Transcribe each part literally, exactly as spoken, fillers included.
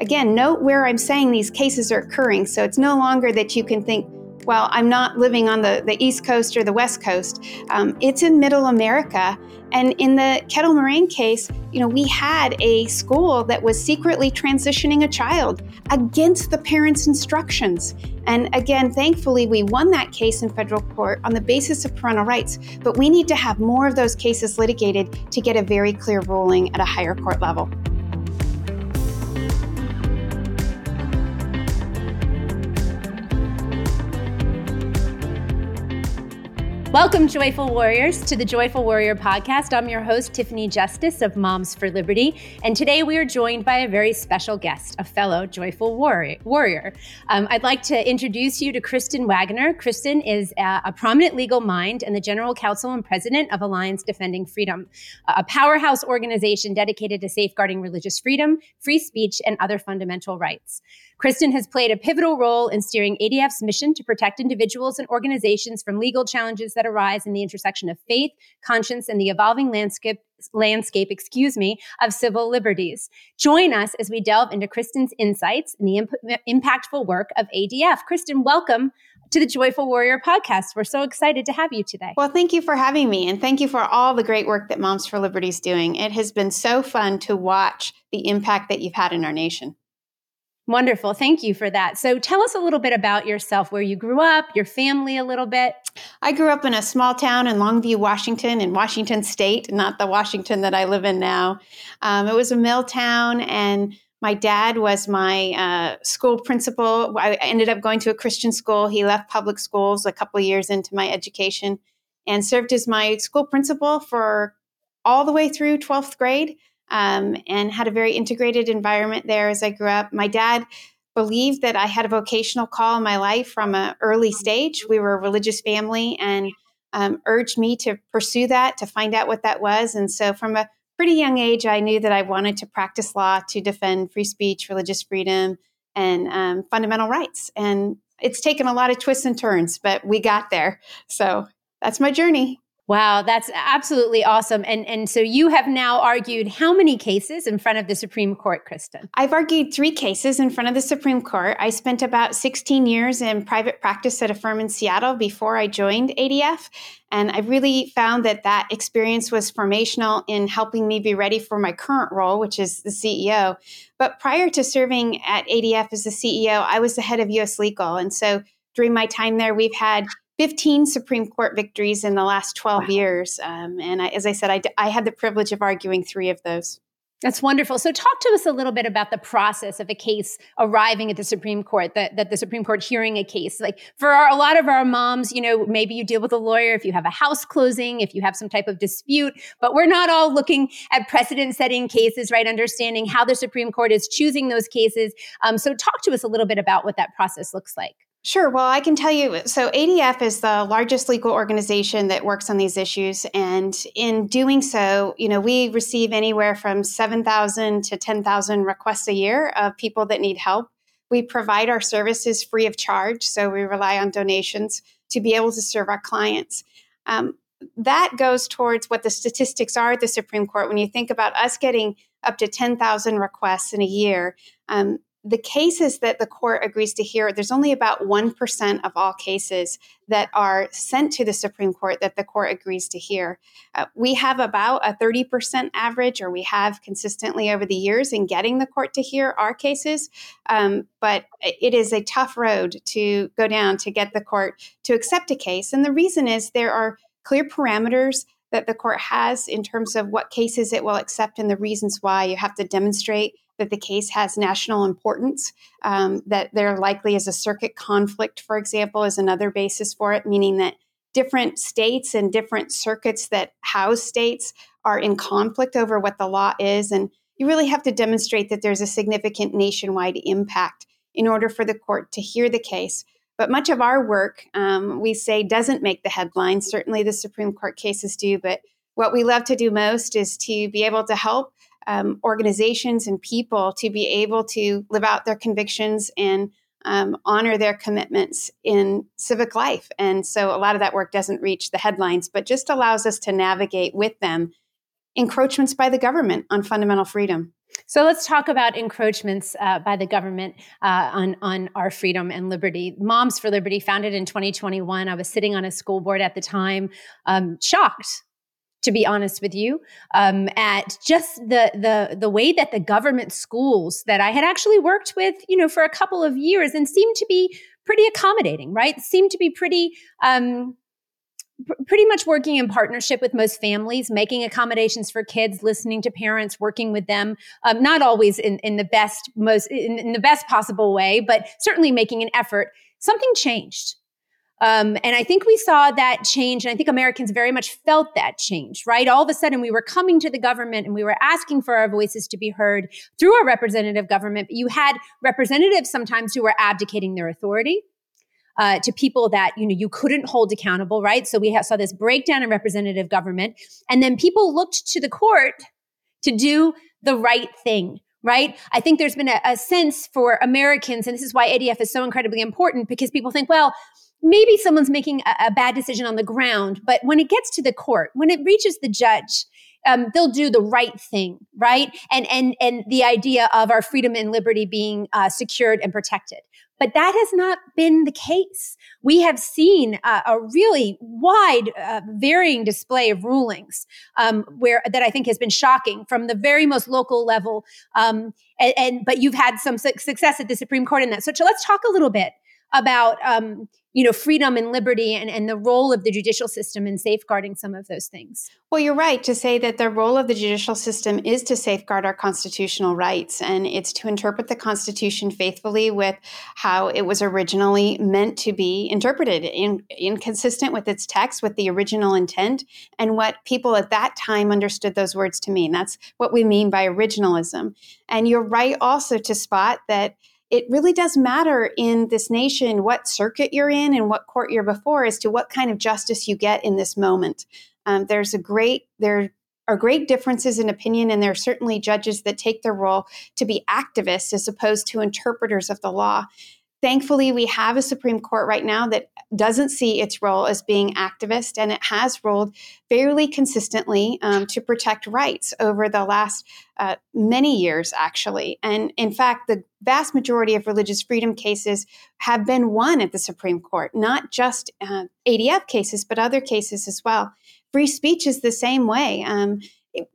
Again, note where I'm saying these cases are occurring. So it's no longer that you can think, well, I'm not living on the, the East Coast or the West Coast. Um, it's in Middle America. And in the Kettle Moraine case, you know, we had a school that was secretly transitioning a child against the parents' instructions. And again, thankfully, we won that case in federal court on the basis of parental rights. But we need to have more of those cases litigated to get a very clear ruling at a higher court level. Welcome, Joyful Warriors, to the Joyful Warrior podcast. I'm your host, Tiffany Justice of Moms for Liberty, and today we are joined by a very special guest, a fellow Joyful Warrior. Um, I'd like to introduce you to Kristen Waggoner. Kristen is a, a prominent legal mind and the general counsel and president of Alliance Defending Freedom, a powerhouse organization dedicated to safeguarding religious freedom, free speech, and other fundamental rights. Kristen has played a pivotal role in steering A D F's mission to protect individuals and organizations from legal challenges that arise in the intersection of faith, conscience, and the evolving landscape landscape, excuse me, of civil liberties. Join us as we delve into Kristen's insights and the imp- impactful work of A D F. Kristen, welcome to the Joyful Warrior podcast. We're so excited to have you today. Well, thank you for having me, and thank you for all the great work that Moms for Liberty is doing. It has been so fun to watch the impact that you've had in our nation. Wonderful. Thank you for that. So tell us a little bit about yourself, where you grew up, your family a little bit. I grew up in a small town in Longview, Washington, in Washington State, not the Washington that I live in now. Um, it was a mill town, and my dad was my uh, school principal. I ended up going to a Christian school. He left public schools a couple of years into my education and served as my school principal for all the way through twelfth grade. Um, and had a very integrated environment there as I grew up. My dad believed that I had a vocational call in my life from an early stage. We were a religious family, and um, urged me to pursue that, to find out what that was. And so from a pretty young age, I knew that I wanted to practice law to defend free speech, religious freedom, and um, fundamental rights. And it's taken a lot of twists and turns, but we got there. So that's my journey. Wow, that's absolutely awesome. And and so you have now argued how many cases in front of the Supreme Court, Kristen? I've argued three cases in front of the Supreme Court. I spent about sixteen years in private practice at a firm in Seattle before I joined A D F. And I really found that that experience was formational in helping me be ready for my current role, which is the C E O. But prior to serving at A D F as the C E O, I was the head of U S Legal. And so during my time there, we've had fifteen Supreme Court victories in the last twelve wow. years. Um, and I, as I said, I, d- I had the privilege of arguing three of those. That's wonderful. So talk to us a little bit about the process of a case arriving at the Supreme Court, that, that the Supreme Court hearing a case. Like for our, a lot of our moms, you know, maybe you deal with a lawyer if you have a house closing, if you have some type of dispute, but we're not all looking at precedent-setting cases, right? Understanding how the Supreme Court is choosing those cases. Um, so talk to us a little bit about what that process looks like. Sure. Well, I can tell you, so A D F is the largest legal organization that works on these issues. And in doing so, you know, we receive anywhere from seven thousand to ten thousand requests a year of people that need help. We provide our services free of charge. So we rely on donations to be able to serve our clients. Um, that goes towards what the statistics are at the Supreme Court. When you think about us getting up to ten thousand requests in a year, um, the cases that the court agrees to hear, there's only about one percent of all cases that are sent to the Supreme Court that the court agrees to hear. Uh, we have about a thirty percent average, or we have consistently over the years in getting the court to hear our cases. Um, but it is a tough road to go down to get the court to accept a case. And the reason is there are clear parameters that the court has in terms of what cases it will accept and the reasons why. You have to demonstrate that the case has national importance, um, that there likely is a circuit conflict, for example, is another basis for it, meaning that different states and different circuits that house states are in conflict over what the law is. And you really have to demonstrate that there's a significant nationwide impact in order for the court to hear the case. But much of our work, um, we say, doesn't make the headlines. Certainly the Supreme Court cases do. But what we love to do most is to be able to help Um, organizations and people to be able to live out their convictions and um, honor their commitments in civic life. And so a lot of that work doesn't reach the headlines, but just allows us to navigate with them encroachments by the government on fundamental freedom. So let's talk about encroachments uh, by the government uh, on, on our freedom and liberty. Moms for Liberty, founded in twenty twenty-one. I was sitting on a school board at the time, um, shocked, to be honest with you, um, at just the the the way that the government schools that I had actually worked with, you know, for a couple of years and seemed to be pretty accommodating, right? Seemed to be pretty... Um, pretty much working in partnership with most families, making accommodations for kids, listening to parents, working with them, um, not always in, in the best, most in, in the best possible way, but certainly making an effort. Something changed. Um, and I think we saw that change. And I think Americans very much felt that change, right? All of a sudden, we were coming to the government and we were asking for our voices to be heard through our representative government. But you had representatives sometimes who were abdicating their authority Uh, to people that, you know, you couldn't hold accountable, right? So we have, saw this breakdown in representative government. And then people looked to the court to do the right thing, right? I think there's been a, a sense for Americans, and this is why A D F is so incredibly important, because people think, well, maybe someone's making a, a bad decision on the ground, but when it gets to the court, when it reaches the judge, Um, they'll do the right thing, right? And and and the idea of our freedom and liberty being uh, secured and protected. But that has not been the case. We have seen uh, a really wide, uh, varying display of rulings um, where that I think has been shocking from the very most local level. Um, and, and but you've had some su- success at the Supreme Court in that. So, so let's talk a little bit about um, you know, freedom and liberty and, and the role of the judicial system in safeguarding some of those things. Well, you're right to say that the role of the judicial system is to safeguard our constitutional rights, and it's to interpret the Constitution faithfully with how it was originally meant to be interpreted, in, inconsistent with its text, with the original intent, and what people at that time understood those words to mean. That's what we mean by originalism. And you're right also to spot that it really does matter in this nation what circuit you're in and what court you're before as to what kind of justice you get in this moment. Um, there's a great, there are great differences in opinion, and there are certainly judges that take their role to be activists as opposed to interpreters of the law. Thankfully, we have a Supreme Court right now that doesn't see its role as being activist, and it has ruled fairly consistently um, to protect rights over the last uh, many years, actually. And in fact, the vast majority of religious freedom cases have been won at the Supreme Court, not just uh, A D F cases, but other cases as well. Free speech is the same way. Um,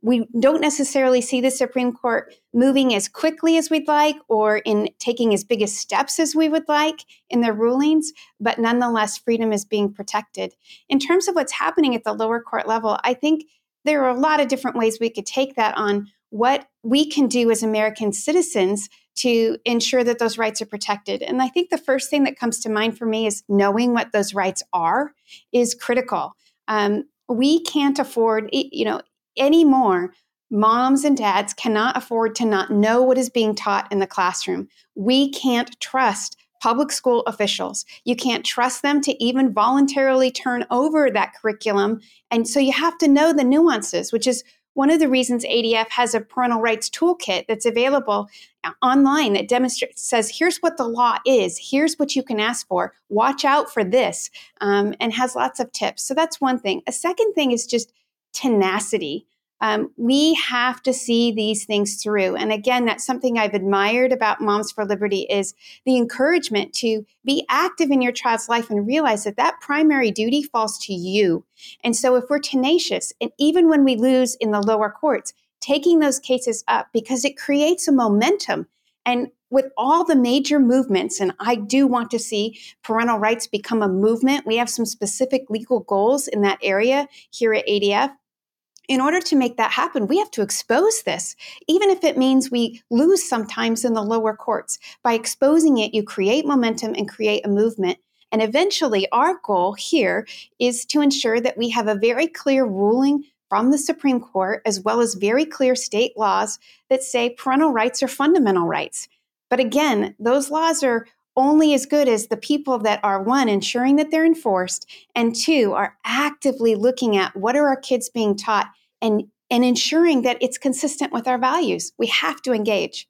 We don't necessarily see the Supreme Court moving as quickly as we'd like or in taking as big a steps as we would like in their rulings, but nonetheless, freedom is being protected. In terms of what's happening at the lower court level, I think there are a lot of different ways we could take that on what we can do as American citizens to ensure that those rights are protected. And I think the first thing that comes to mind for me is knowing what those rights are is critical. Um, we can't afford, you know, anymore, moms and dads cannot afford to not know what is being taught in the classroom. We can't trust public school officials. You can't trust them to even voluntarily turn over that curriculum. And so you have to know the nuances, which is one of the reasons A D F has a parental rights toolkit that's available online that demonstrates, says, here's what the law is, here's what you can ask for, watch out for this, um, and has lots of tips. So that's one thing. A second thing is just tenacity. Um, we have to see these things through. And again, that's something I've admired about Moms for Liberty is the encouragement to be active in your child's life and realize that that primary duty falls to you. And so if we're tenacious, and even when we lose in the lower courts, taking those cases up because it creates a momentum. And with all the major movements, and I do want to see parental rights become a movement, we have some specific legal goals in that area here at A D F. In order to make that happen, we have to expose this, even if it means we lose sometimes in the lower courts. By exposing it, you create momentum and create a movement. And eventually, our goal here is to ensure that we have a very clear ruling from the Supreme Court, as well as very clear state laws that say parental rights are fundamental rights. But again, those laws are only as good as the people that are, one, ensuring that they're enforced, and two, are actively looking at what are our kids being taught and, and ensuring that it's consistent with our values. We have to engage.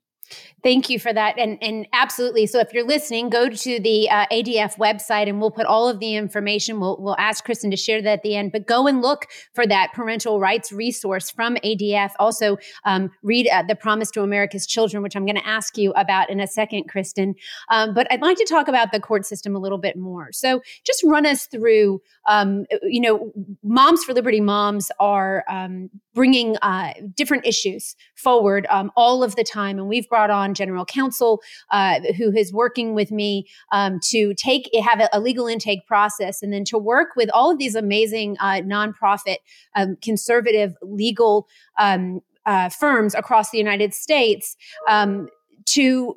Thank you for that. And, and absolutely. So if you're listening, go to the uh, A D F website and we'll put all of the information. We'll, we'll ask Kristen to share that at the end, but go and look for that parental rights resource from A D F. Also um, read uh, The Promise to America's Children, which I'm going to ask you about in a second, Kristen. Um, but I'd like to talk about the court system a little bit more. So just run us through, um, you know, Moms for Liberty moms are um, bringing uh, different issues forward um, all of the time. And we've brought on general counsel uh, who is working with me um, to take have a, a legal intake process and then to work with all of these amazing uh, nonprofit um, conservative legal um, uh, firms across the United States um, to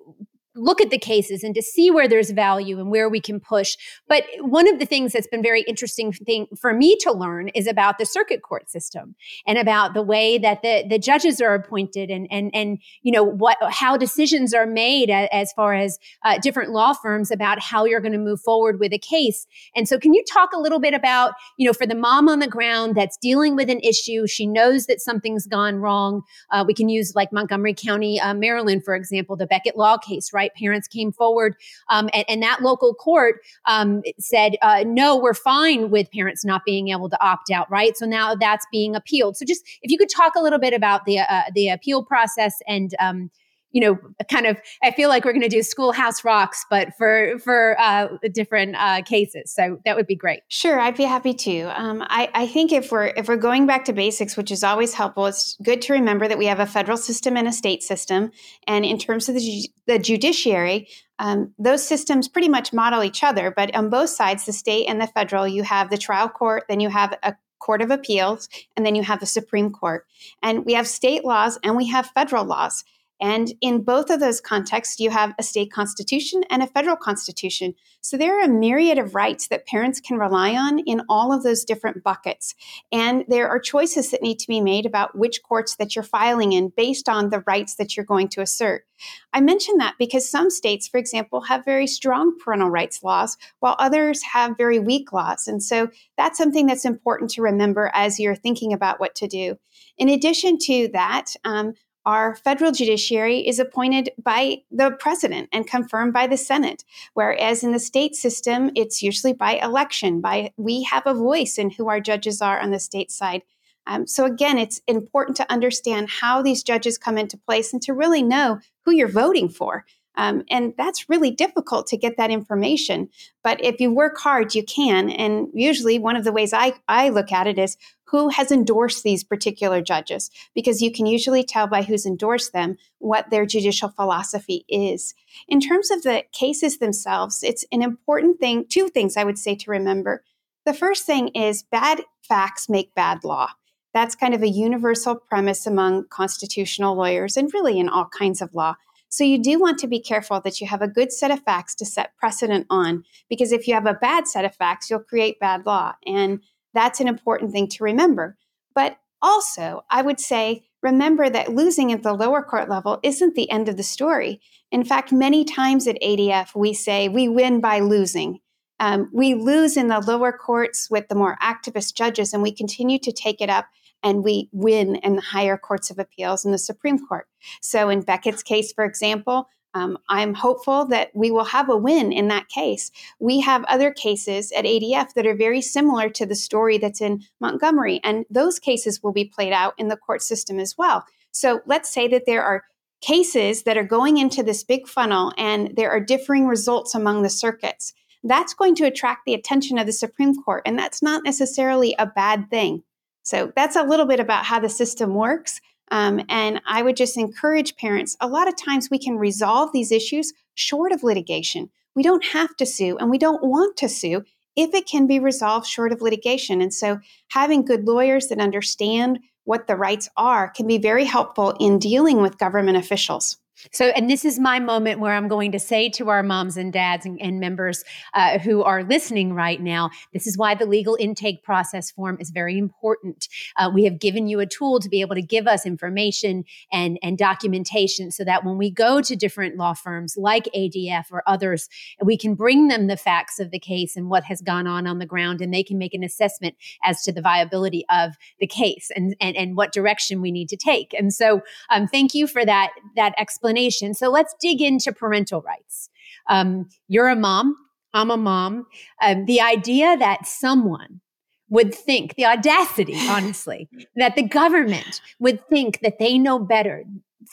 look at the cases and to see where there's value and where we can push. But one of the things that's been very interesting thing for me to learn is about the circuit court system and about the way that the, the judges are appointed and, and, and, you know, what, how decisions are made as far as uh, different law firms about how you're going to move forward with a case. And so can you talk a little bit about, you know, for the mom on the ground that's dealing with an issue, she knows that something's gone wrong. Uh, we can use like Montgomery County, uh, Maryland, for example, the Beckett Law case, right? Parents came forward um, and, and that local court um, said, uh, no, we're fine with parents not being able to opt out, right? So now that's being appealed. So just if you could talk a little bit about the uh, the appeal process and, um, you know, kind of, I feel like we're going to do Schoolhouse Rocks, but for for uh, different uh, cases. So that would be great. Sure, I'd be happy to. Um, I, I think if we're if we're going back to basics, which is always helpful, it's good to remember that we have a federal system and a state system. And in terms of the, ju- the judiciary, um, those systems pretty much model each other. But on both sides, the state and the federal, you have the trial court, then you have a Court of Appeals, and then you have the Supreme Court. And we have state laws and we have federal laws. And in both of those contexts, you have a state constitution and a federal constitution. So there are a myriad of rights that parents can rely on in all of those different buckets. And there are choices that need to be made about which courts that you're filing in based on the rights that you're going to assert. I mention that because some states, for example, have very strong parental rights laws, while others have very weak laws. And so that's something that's important to remember as you're thinking about what to do. In addition to that, um, Our federal judiciary is appointed by the president and confirmed by the Senate, whereas in the state system, it's usually by election. By we have a voice in who our judges are on the state side. Um, so again, it's important to understand how these judges come into place and to really know who you're voting for. Um, and that's really difficult to get that information. But if you work hard, you can. And usually one of the ways I, I look at it is who has endorsed these particular judges, because you can usually tell by who's endorsed them what their judicial philosophy is. In terms of the cases themselves, it's an important thing, two things I would say to remember. The first thing is bad facts make bad law. That's kind of a universal premise among constitutional lawyers and really in all kinds of law. So you do want to be careful that you have a good set of facts to set precedent on, because if you have a bad set of facts, you'll create bad law. And that's an important thing to remember. But also, I would say, remember that losing at the lower court level isn't the end of the story. In fact, many times at A D F, we say we win by losing. Um, we lose in the lower courts with the more activist judges, and we continue to take it up. And we win in the higher courts of appeals and the Supreme Court. So in Beckett's case, for example, um, I'm hopeful that we will have a win in that case. We have other cases at A D F that are very similar to the story that's in Montgomery, and those cases will be played out in the court system as well. So let's say that there are cases that are going into this big funnel and there are differing results among the circuits. That's going to attract the attention of the Supreme Court, and that's not necessarily a bad thing. So that's a little bit about how the system works. Um, and I would just encourage parents, a lot of times we can resolve these issues short of litigation. We don't have to sue and we don't want to sue if it can be resolved short of litigation. And so having good lawyers that understand what the rights are can be very helpful in dealing with government officials. So, and this is my moment where I'm going to say to our moms and dads and, and members uh, who are listening right now, this is why the legal intake process form is very important. Uh, we have given you a tool to be able to give us information and, and documentation so that when we go to different law firms like A D F or others, we can bring them the facts of the case and what has gone on on the ground, and they can make an assessment as to the viability of the case and, and, and what direction we need to take. And so um, thank you for that, that explanation. explanation. So let's dig into parental rights. Um, you're a mom. I'm a mom. Um, the idea that someone would think, the audacity, honestly, that the government would think that they know better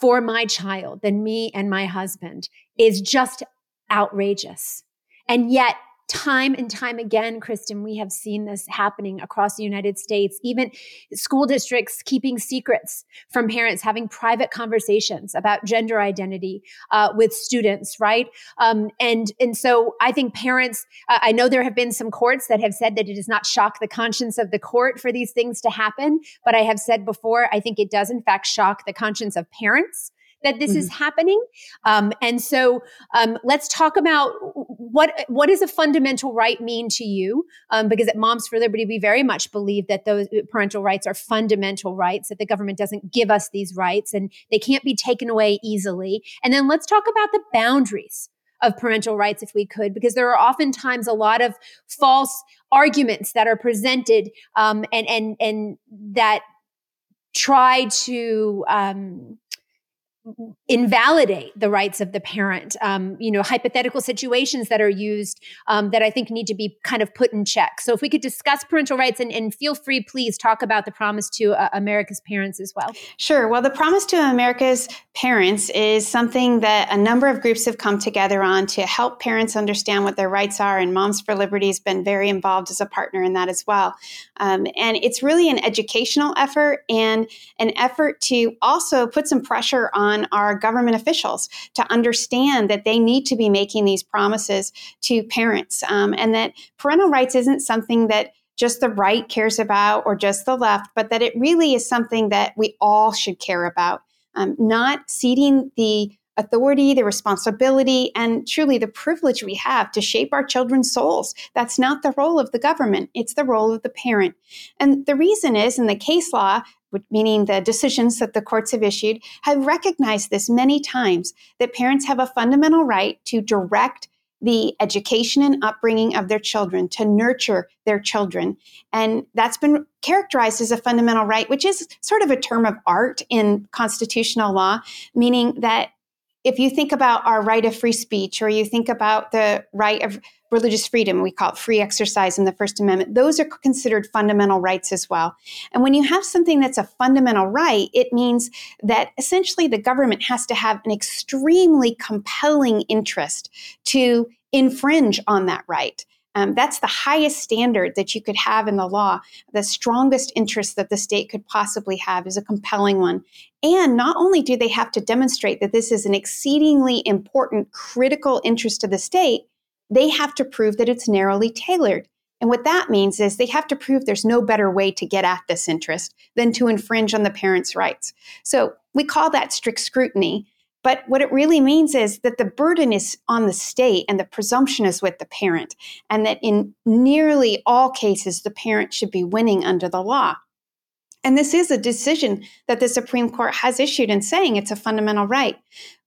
for my child than me and my husband is just outrageous. And yet, time and time again, Kristen, we have seen this happening across the United States, even school districts keeping secrets from parents, having private conversations about gender identity uh, with students, right? Um, and and so I think parents, uh, I know there have been some courts that have said that it does not shock the conscience of the court for these things to happen. But I have said before, I think it does in fact shock the conscience of parents that this mm-hmm. is happening. Um, and so um, let's talk about what what does a fundamental right mean to you? Um, because at Moms for Liberty, we very much believe that those parental rights are fundamental rights, that the government doesn't give us these rights and they can't be taken away easily. And then let's talk about the boundaries of parental rights, if we could, because there are oftentimes a lot of false arguments that are presented um, and, and, and that try to... Um, invalidate the rights of the parent, um, you know, hypothetical situations that are used um, that I think need to be kind of put in check. So if we could discuss parental rights and, and feel free, please talk about the promise to uh, America's parents as well. Sure. Well, the promise to America's parents is something that a number of groups have come together on to help parents understand what their rights are. And Moms for Liberty has been very involved as a partner in that as well. Um, and it's really an educational effort and an effort to also put some pressure on our government officials to understand that they need to be making these promises to parents, um, and that parental rights isn't something that just the right cares about or just the left, but that it really is something that we all should care about, um, not ceding the authority, the responsibility, and truly the privilege we have to shape our children's souls. That's not the role of the government. It's the role of the parent. And the reason is, in the case law, meaning the decisions that the courts have issued, have recognized this many times, that parents have a fundamental right to direct the education and upbringing of their children, to nurture their children. And that's been characterized as a fundamental right, which is sort of a term of art in constitutional law, meaning that if you think about our right of free speech, or you think about the right of religious freedom, we call it free exercise in the First Amendment, those are considered fundamental rights as well. And when you have something that's a fundamental right, it means that essentially the government has to have an extremely compelling interest to infringe on that right. Um, that's the highest standard that you could have in the law. The strongest interest that the state could possibly have is a compelling one. And not only do they have to demonstrate that this is an exceedingly important, critical interest to the state, they have to prove that it's narrowly tailored. And what that means is they have to prove there's no better way to get at this interest than to infringe on the parent's rights. So we call that strict scrutiny. But what it really means is that the burden is on the state and the presumption is with the parent, and that in nearly all cases, the parent should be winning under the law. And this is a decision that the Supreme Court has issued in saying it's a fundamental right.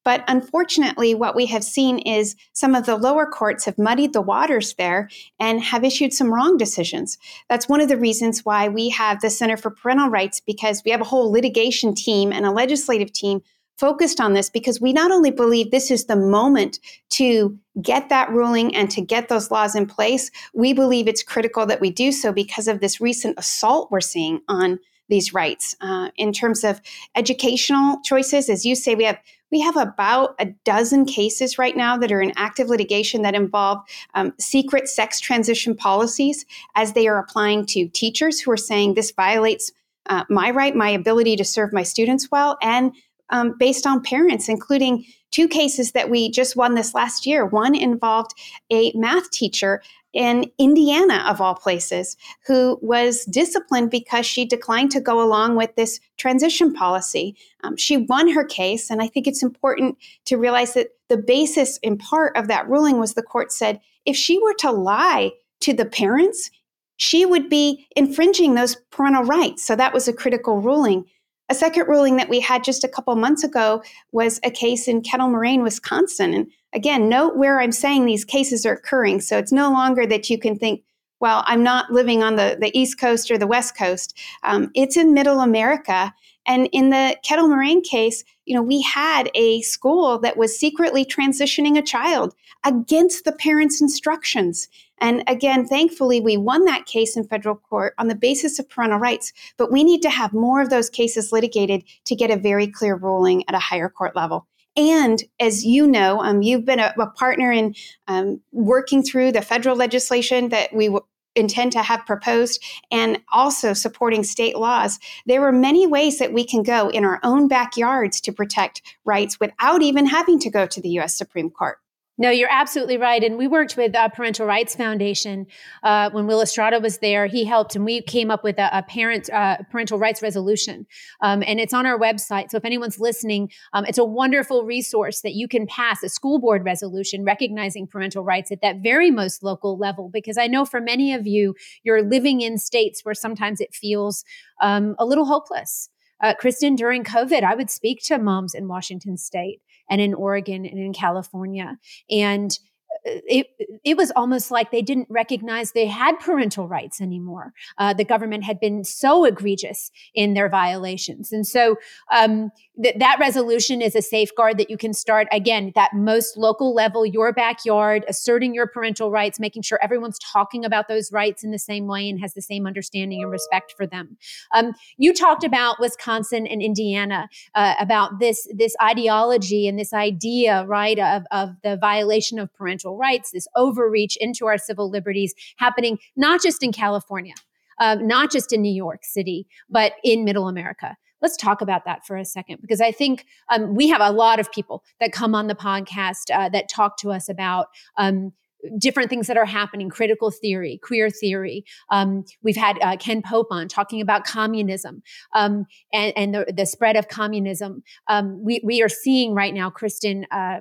But unfortunately, what we have seen is some of the lower courts have muddied the waters there and have issued some wrong decisions. That's one of the reasons why we have the Center for Parental Rights, because we have a whole litigation team and a legislative team focused on this, because we not only believe this is the moment to get that ruling and to get those laws in place, we believe it's critical that we do so because of this recent assault we're seeing on these rights. Uh, in terms of educational choices, as you say, we have we have about a dozen cases right now that are in active litigation that involve um, secret sex transition policies as they are applying to teachers who are saying this violates uh, my right, my ability to serve my students well, and Um, based on parents, including two cases that we just won this last year. One involved a math teacher in Indiana, of all places, who was disciplined because she declined to go along with this transition policy. Um, she won her case, and I think it's important to realize that the basis in part of that ruling was the court said if she were to lie to the parents, she would be infringing those parental rights. So that was a critical ruling. A second ruling that we had just a couple months ago was a case in Kettle Moraine, Wisconsin. And again, note where I'm saying these cases are occurring. So it's no longer that you can think, well, I'm not living on the, the East Coast or the West Coast. Um, it's in Middle America. And in the Kettle Moraine case, you know, we had a school that was secretly transitioning a child against the parents' instructions. And again, thankfully, we won that case in federal court on the basis of parental rights. But we need to have more of those cases litigated to get a very clear ruling at a higher court level. And as you know, um, you've been a, a partner in um, working through the federal legislation that we w- intend to have proposed, and also supporting state laws. There are many ways that we can go in our own backyards to protect rights without even having to go to the U S Supreme Court. No, you're absolutely right. And we worked with uh, Parental Rights Foundation uh, when Will Estrada was there. He helped, and we came up with a, a parent uh, parental rights resolution. Um, and it's on our website. So if anyone's listening, um, it's a wonderful resource that you can pass a school board resolution recognizing parental rights at that very most local level. Because I know for many of you, you're living in states where sometimes it feels um, a little hopeless. Uh, Kristen, during COVID, I would speak to moms in Washington State and in Oregon and in California. And it it was almost like they didn't recognize they had parental rights anymore. Uh, the government had been so egregious in their violations. And so um, th- that resolution is a safeguard that you can start, again, that most local level, your backyard, asserting your parental rights, making sure everyone's talking about those rights in the same way and has the same understanding and respect for them. Um, you talked about Wisconsin and Indiana, uh, about this, this ideology and this idea, right, of, of the violation of parental rights, this overreach into our civil liberties happening not just in California, uh, not just in New York City, but in Middle America. Let's talk about that for a second, because I think um, we have a lot of people that come on the podcast uh, that talk to us about um, different things that are happening, critical theory, queer theory. Um, we've had uh, Ken Pope on talking about communism um, and, and the, the spread of communism. Um, we, we are seeing right now, Kristen, uh,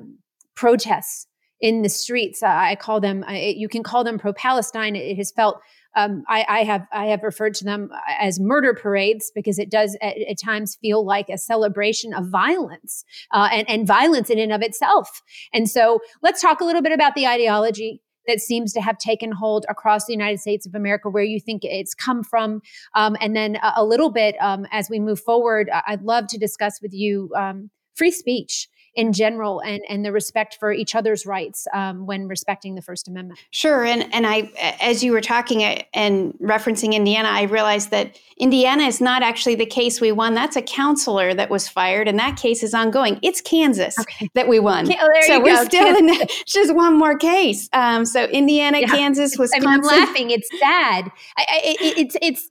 protests in the streets. uh, I call them. Uh, you can call them pro-Palestine. It, it has felt. Um, I, I have. I have referred to them as murder parades, because it does at, at times feel like a celebration of violence uh, and, and violence in and of itself. And so, let's talk a little bit about the ideology that seems to have taken hold across the United States of America, where you think it's come from, um, and then a, a little bit um, as we move forward. I'd love to discuss with you um, free speech in general, and, and the respect for each other's rights um, when respecting the First Amendment. Sure. And and I, as you were talking and referencing Indiana, I realized that Indiana is not actually the case we won. That's a counselor that was fired, and that case is ongoing. It's Kansas okay. that we won. Okay, well, there so you we're go. Still Kansas. In that, just one more case. Um, so Indiana, yeah. Kansas, Wisconsin. I mean, I'm laughing. It's sad. I, I, it, it's it's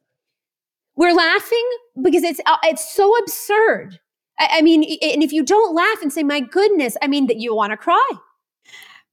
we're laughing because it's it's so absurd. I mean, and if you don't laugh and say, my goodness, I mean, that you want to cry.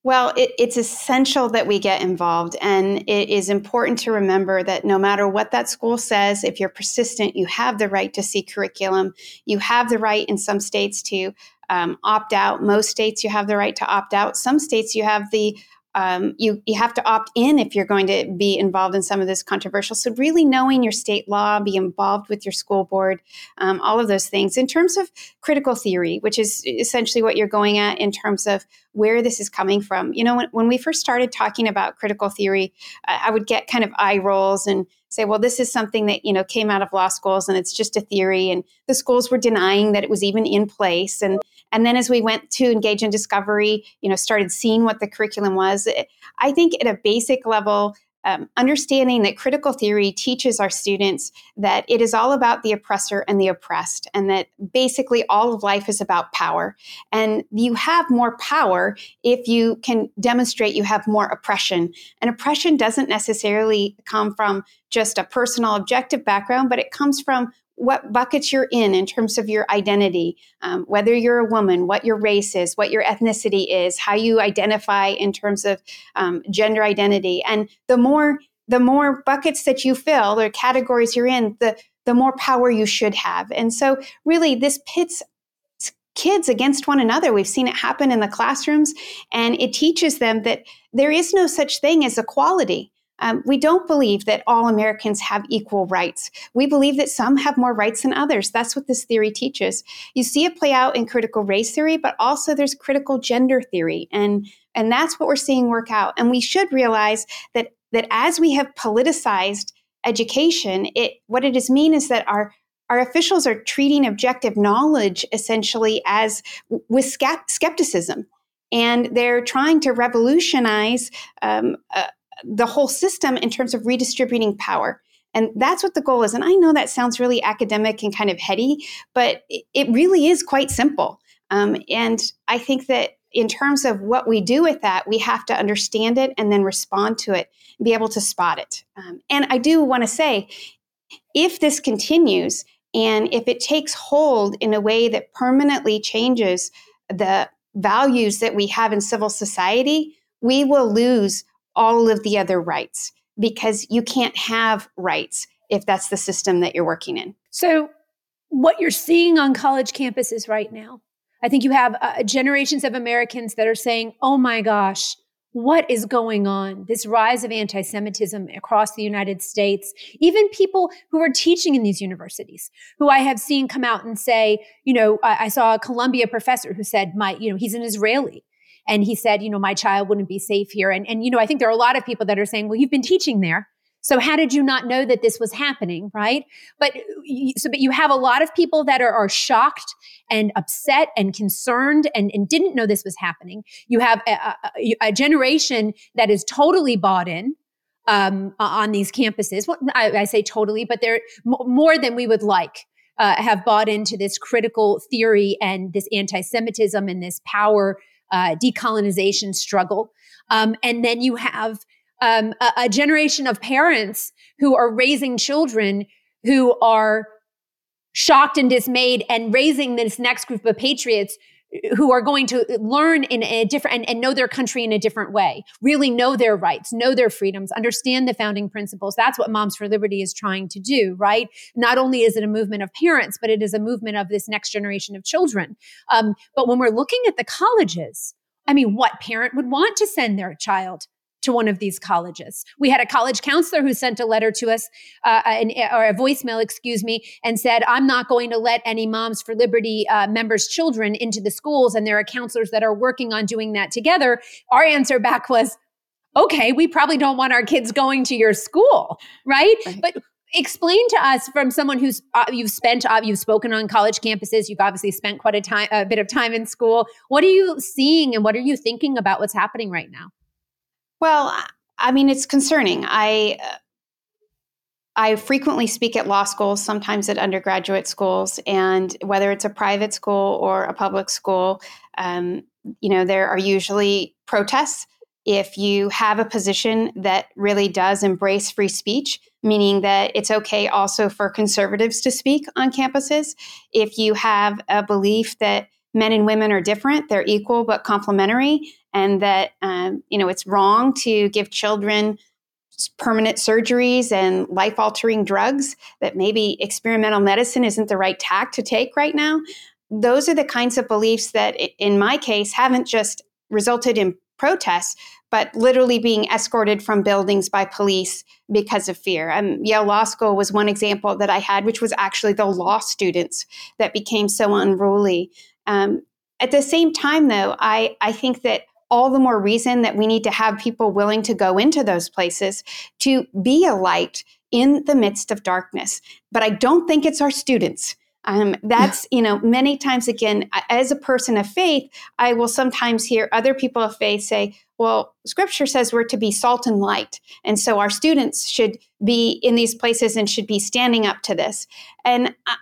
Well, it, it's essential that we get involved. And it is important to remember that no matter what that school says, if you're persistent, you have the right to see curriculum. You have the right in some states to um, opt out. Most states you have the right to opt out. Some states you have the Um, you, you have to opt in if you're going to be involved in some of this controversial. So really knowing your state law, be involved with your school board, um, all of those things. In terms of critical theory, which is essentially what you're going at in terms of where this is coming from. You know, when, when we first started talking about critical theory, uh, I would get kind of eye rolls and say, well, this is something that, you know, came out of law schools and it's just a theory. And the schools were denying that it was even in place. And and then as we went to engage in discovery, you know, started seeing what the curriculum was. I think at a basic level, um, understanding that critical theory teaches our students that it is all about the oppressor and the oppressed, and that basically all of life is about power. And you have more power if you can demonstrate you have more oppression. And oppression doesn't necessarily come from just a personal objective background, but it comes from what buckets you're in in terms of your identity, um, whether you're a woman, what your race is, what your ethnicity is, how you identify in terms of um, gender identity. And the more the more buckets that you fill or categories you're in, the, the more power you should have. And so really this pits kids against one another. We've seen it happen in the classrooms, and it teaches them that there is no such thing as equality. Um, we don't believe that all Americans have equal rights. We believe that some have more rights than others. That's what this theory teaches. You see it play out in critical race theory, but also there's critical gender theory. And, and that's what we're seeing work out. And we should realize that, that as we have politicized education, it what it has mean is that our our officials are treating objective knowledge essentially as with skepticism, and they're trying to revolutionize um, uh, the whole system in terms of redistributing power. And that's what the goal is. And I know that sounds really academic and kind of heady, but it really is quite simple. Um, and I think that in terms of what we do with that, we have to understand it and then respond to it and be able to spot it. Um, and I do want to say, if this continues and if it takes hold in a way that permanently changes the values that we have in civil society, we will lose all of the other rights, because you can't have rights if that's the system that you're working in. So what you're seeing on college campuses right now, I think you have uh, generations of Americans that are saying, oh my gosh, what is going on? This rise of anti-Semitism across the United States, even people who are teaching in these universities, who I have seen come out and say, you know, I, I saw a Columbia professor who said, my, you know, he's an Israeli. And he said, you know, my child wouldn't be safe here. And, and, you know, I think there are a lot of people that are saying, well, you've been teaching there, so how did you not know that this was happening, right? But so, but you have a lot of people that are, are shocked and upset and concerned and, and didn't know this was happening. You have a, a, a generation that is totally bought in um, on these campuses. Well, I, I say totally, but they're m- more than we would like. Uh, have bought into this critical theory and this anti-Semitism and this power uh, decolonization struggle. Um, and then you have um, a, a generation of parents who are raising children who are shocked and dismayed and raising this next group of patriots who are going to learn in a different and, and know their country in a different way, really know their rights, know their freedoms, understand the founding principles. That's what Moms for Liberty is trying to do, right? Not only is it a movement of parents, but it is a movement of this next generation of children. Um, but when we're looking at the colleges, I mean, what parent would want to send their child to one of these colleges? We had a college counselor who sent a letter to us, uh, an, or a voicemail, excuse me, and said, I'm not going to let any Moms for Liberty uh, members' children into the schools, and there are counselors that are working on doing that together. Our answer back was, okay, we probably don't want our kids going to your school, right? right. But explain to us, from someone who's uh, you've spent, uh, you've spoken on college campuses, you've obviously spent quite a, time, a bit of time in school, what are you seeing and what are you thinking about what's happening right now? Well, I mean, it's concerning. I I frequently speak at law schools, sometimes at undergraduate schools, and whether it's a private school or a public school, um, you know, there are usually protests. If you have a position that really does embrace free speech, meaning that it's okay also for conservatives to speak on campuses, if you have a belief that men and women are different, they're equal but complementary, and that, um, you know, it's wrong to give children permanent surgeries and life-altering drugs, that maybe experimental medicine isn't the right tack to take right now. Those are the kinds of beliefs that, in my case, haven't just resulted in protests, but literally being escorted from buildings by police because of fear. Um, Yale Law School was one example that I had, which was actually the law students that became so unruly. Um, at the same time, though, I, I think that all the more reason that we need to have people willing to go into those places to be a light in the midst of darkness. But I don't think it's our students. Um, that's, you know, many times, again, as a person of faith, I will sometimes hear other people of faith say, well, scripture says we're to be salt and light, and so our students should be in these places and should be standing up to this. And I,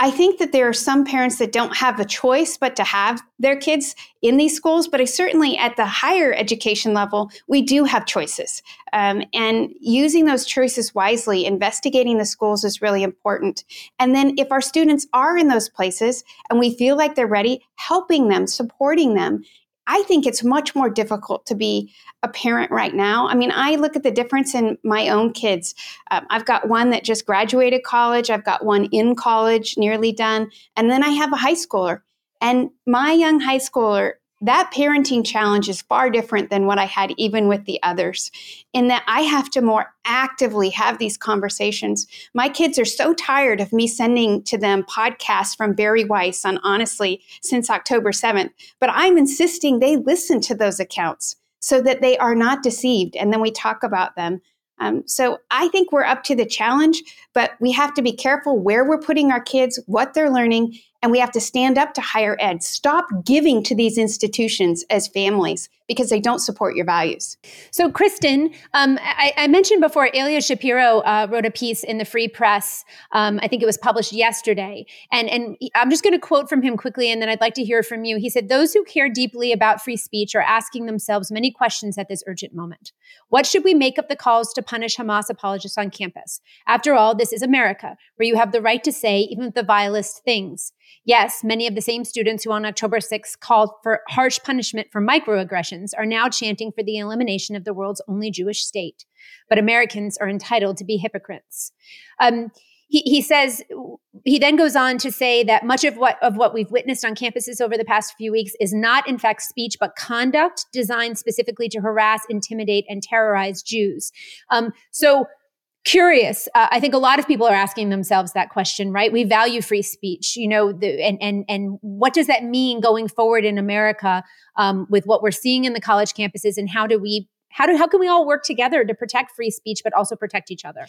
I think that there are some parents that don't have a choice but to have their kids in these schools, but I certainly at the higher education level, we do have choices. Um, and using those choices wisely, investigating the schools is really important. And then if our students are in those places and we feel like they're ready, helping them, supporting them. I think it's much more difficult to be a parent right now. I mean, I look at the difference in my own kids. Um, I've got one that just graduated college. I've got one in college, nearly done. And then I have a high schooler. And my young high schooler, that parenting challenge is far different than what I had even with the others, in that I have to more actively have these conversations. My kids are so tired of me sending to them podcasts from Barry Weiss on Honestly since October seventh, but I'm insisting they listen to those accounts so that they are not deceived. And then we talk about them. Um, so I think we're up to the challenge, but we have to be careful where we're putting our kids, what they're learning, and we have to stand up to higher ed. Stop giving to these institutions as families because they don't support your values. So, Kristen, um, I, I mentioned before, Ilya Shapiro uh, wrote a piece in the Free Press. Um, I think it was published yesterday. And, and I'm just going to quote from him quickly, and then I'd like to hear from you. He said, "Those who care deeply about free speech are asking themselves many questions at this urgent moment. What should we make of the calls to punish Hamas apologists on campus? After all, this is America, where you have the right to say even the vilest things. Yes, many of the same students who on October sixth called for harsh punishment for microaggressions are now chanting for the elimination of the world's only Jewish state. But Americans are entitled to be hypocrites." Um, he, he says, he then goes on to say that much of what of what we've witnessed on campuses over the past few weeks is not, in fact, speech, but conduct designed specifically to harass, intimidate, and terrorize Jews. Um, so, Curious. Uh, I think a lot of people are asking themselves that question, right? We value free speech, you know, the, and and and what does that mean going forward in America um, with what we're seeing in the college campuses, and how do we, how do, how can we all work together to protect free speech, but also protect each other?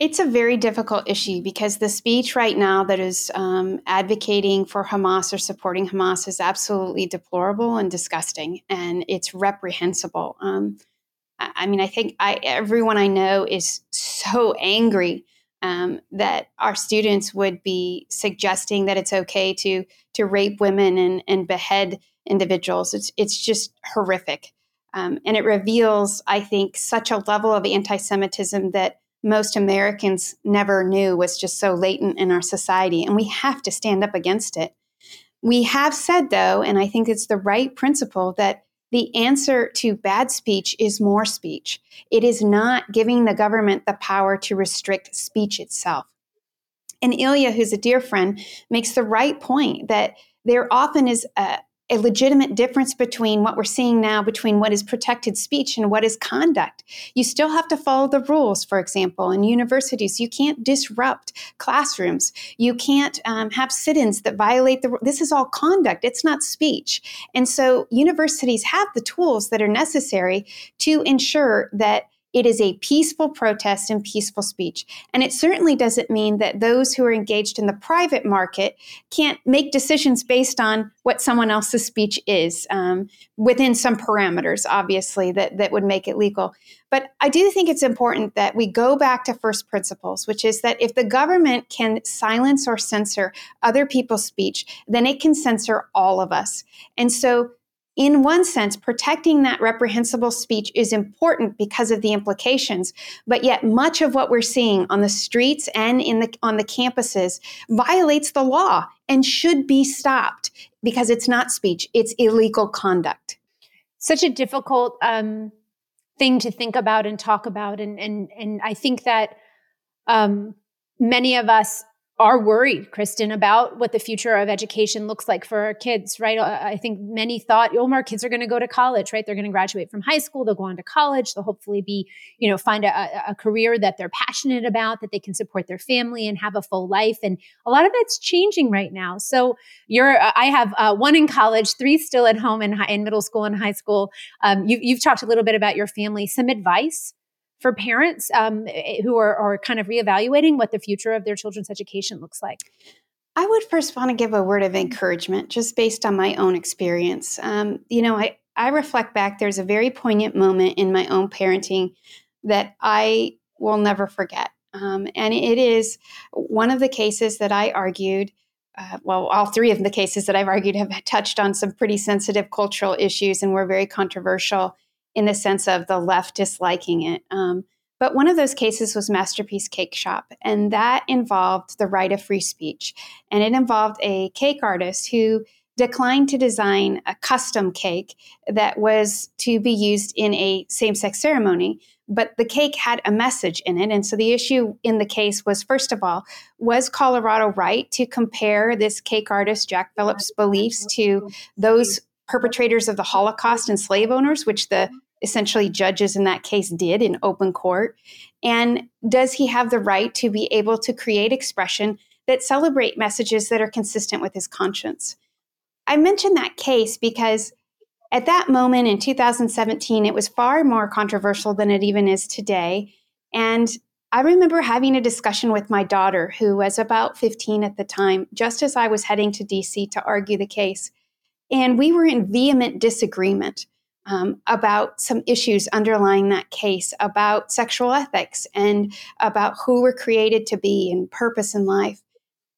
It's a very difficult issue because the speech right now that is um, advocating for Hamas or supporting Hamas is absolutely deplorable and disgusting, and it's reprehensible. Um, I mean, I think I, everyone I know is so angry um, that our students would be suggesting that it's okay to to rape women and, and behead individuals. It's it's just horrific. Um, and it reveals, I think, such a level of anti-Semitism that most Americans never knew was just so latent in our society. And we have to stand up against it. We have said, though, and I think it's the right principle, that the answer to bad speech is more speech. It is not giving the government the power to restrict speech itself. And Ilya, who's a dear friend, makes the right point that there often is a, a legitimate difference between what we're seeing now, between what is protected speech and what is conduct. You still have to follow the rules, for example, in universities. You can't disrupt classrooms. You can't um, have sit-ins that violate the rules. This is all conduct. It's not speech. And so universities have the tools that are necessary to ensure that it is a peaceful protest and peaceful speech. And it certainly doesn't mean that those who are engaged in the private market can't make decisions based on what someone else's speech is, um, within some parameters, obviously, that, that would make it legal. But I do think it's important that we go back to first principles, which is that if the government can silence or censor other people's speech, then it can censor all of us. And so, in one sense, protecting that reprehensible speech is important because of the implications, but yet much of what we're seeing on the streets and in the, on the campuses violates the law and should be stopped because it's not speech, it's illegal conduct. Such a difficult um, thing to think about and talk about, and and and I think that um, many of us are worried, Kristen, about what the future of education looks like for our kids, right? I think many thought, oh, my kids are going to go to college, right? They're going to graduate from high school. They'll go on to college. They'll hopefully be, you know, find a, a career that they're passionate about, that they can support their family and have a full life. And a lot of that's changing right now. So you're, I have uh, one in college, three still at home in, high, in middle school and high school. Um, you, you've talked a little bit about your family. Some advice for parents um, who are, are kind of reevaluating what the future of their children's education looks like? I would first want to give a word of encouragement just based on my own experience. Um, you know, I, I reflect back, there's a very poignant moment in my own parenting that I will never forget. Um, and it is one of the cases that I argued, uh, well, all three of the cases that I've argued have touched on some pretty sensitive cultural issues and were very controversial in the sense of the left disliking it. Um, but one of those cases was Masterpiece Cake Shop, and that involved the right of free speech. And it involved a cake artist who declined to design a custom cake that was to be used in a same-sex ceremony, but the cake had a message in it. And so the issue in the case was, first of all, was Colorado right to compare this cake artist, Jack Phillips' beliefs to those perpetrators of the Holocaust and slave owners, which the essentially judges in that case did in open court? And does he have the right to be able to create expression that celebrate messages that are consistent with his conscience? I mention that case because at that moment in two thousand seventeen, it was far more controversial than it even is today. And I remember having a discussion with my daughter, who was about fifteen at the time, just as I was heading to D C to argue the case. And we were in vehement disagreement um, about some issues underlying that case, about sexual ethics and about who we're created to be and purpose in life.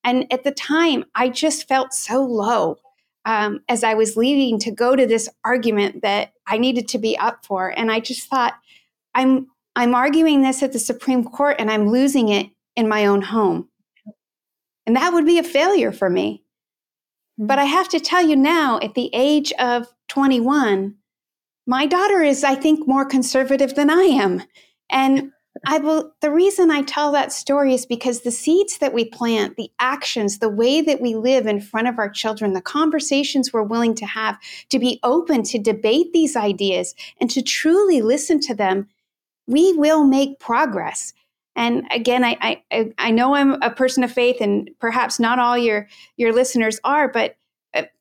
And at the time, I just felt so low um, as I was leaving to go to this argument that I needed to be up for. And I just thought, I'm I'm arguing this at the Supreme Court and I'm losing it in my own home. And that would be a failure for me. But I have to tell you now, at the age of twenty-one, my daughter is, I think, more conservative than I am. And I will, the reason I tell that story is because the seeds that we plant, the actions, the way that we live in front of our children, the conversations we're willing to have, to be open to debate these ideas and to truly listen to them, we will make progress. And again, I, I I know I'm a person of faith, and perhaps not all your your listeners are, but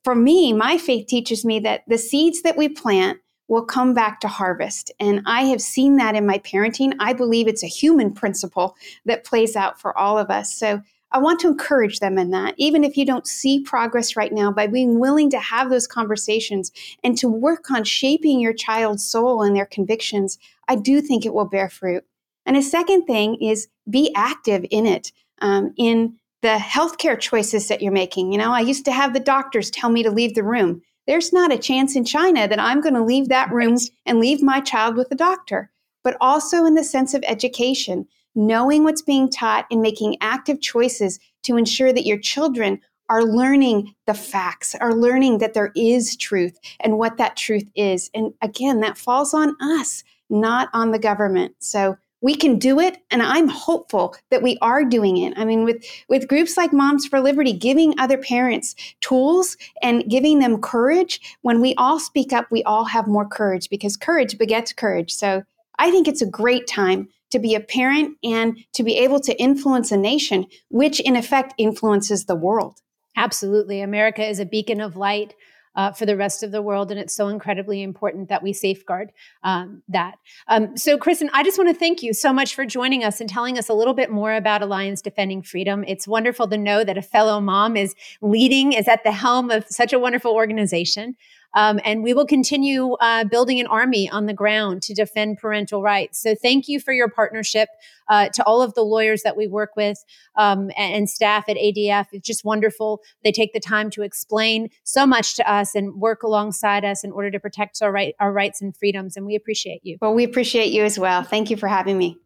for me, my faith teaches me that the seeds that we plant will come back to harvest. And I have seen that in my parenting. I believe it's a human principle that plays out for all of us. So I want to encourage them in that, even if you don't see progress right now, by being willing to have those conversations and to work on shaping your child's soul and their convictions, I do think it will bear fruit. And a second thing is be active in it, um, in the healthcare choices that you're making. You know, I used to have the doctors tell me to leave the room. There's not a chance in China that I'm going to leave that room and leave my child with a doctor, but also in the sense of education, knowing what's being taught and making active choices to ensure that your children are learning the facts, are learning that there is truth and what that truth is. And again, that falls on us, not on the government. So we can do it, and I'm hopeful that we are doing it. I mean, with, with groups like Moms for Liberty, giving other parents tools and giving them courage, when we all speak up, we all have more courage, because courage begets courage. So I think it's a great time to be a parent and to be able to influence a nation, which in effect influences the world. Absolutely. America is a beacon of light Uh, for the rest of the world. And it's so incredibly important that we safeguard um, that. Um, so Kristen, I just want to thank you so much for joining us and telling us a little bit more about Alliance Defending Freedom. It's wonderful to know that a fellow mom is leading, is at the helm of such a wonderful organization. Um, and we will continue uh, building an army on the ground to defend parental rights. So thank you for your partnership uh, to all of the lawyers that we work with um, and, and staff at A D F. It's just wonderful. They take the time to explain so much to us and work alongside us in order to protect our, right, our rights and freedoms. And we appreciate you. Well, we appreciate you as well. Thank you for having me.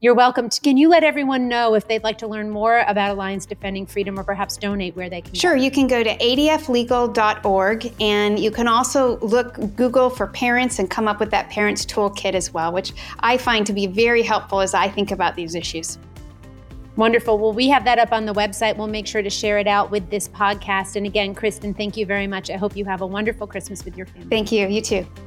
You're welcome. Can you let everyone know if they'd like to learn more about Alliance Defending Freedom or perhaps donate, where they can? Sure. Go? You can go to A D F legal dot org, and you can also look, Google for parents and come up with that parents toolkit as well, which I find to be very helpful as I think about these issues. Wonderful. Well, we have that up on the website. We'll make sure to share it out with this podcast. And again, Kristen, thank you very much. I hope you have a wonderful Christmas with your family. Thank you. You too.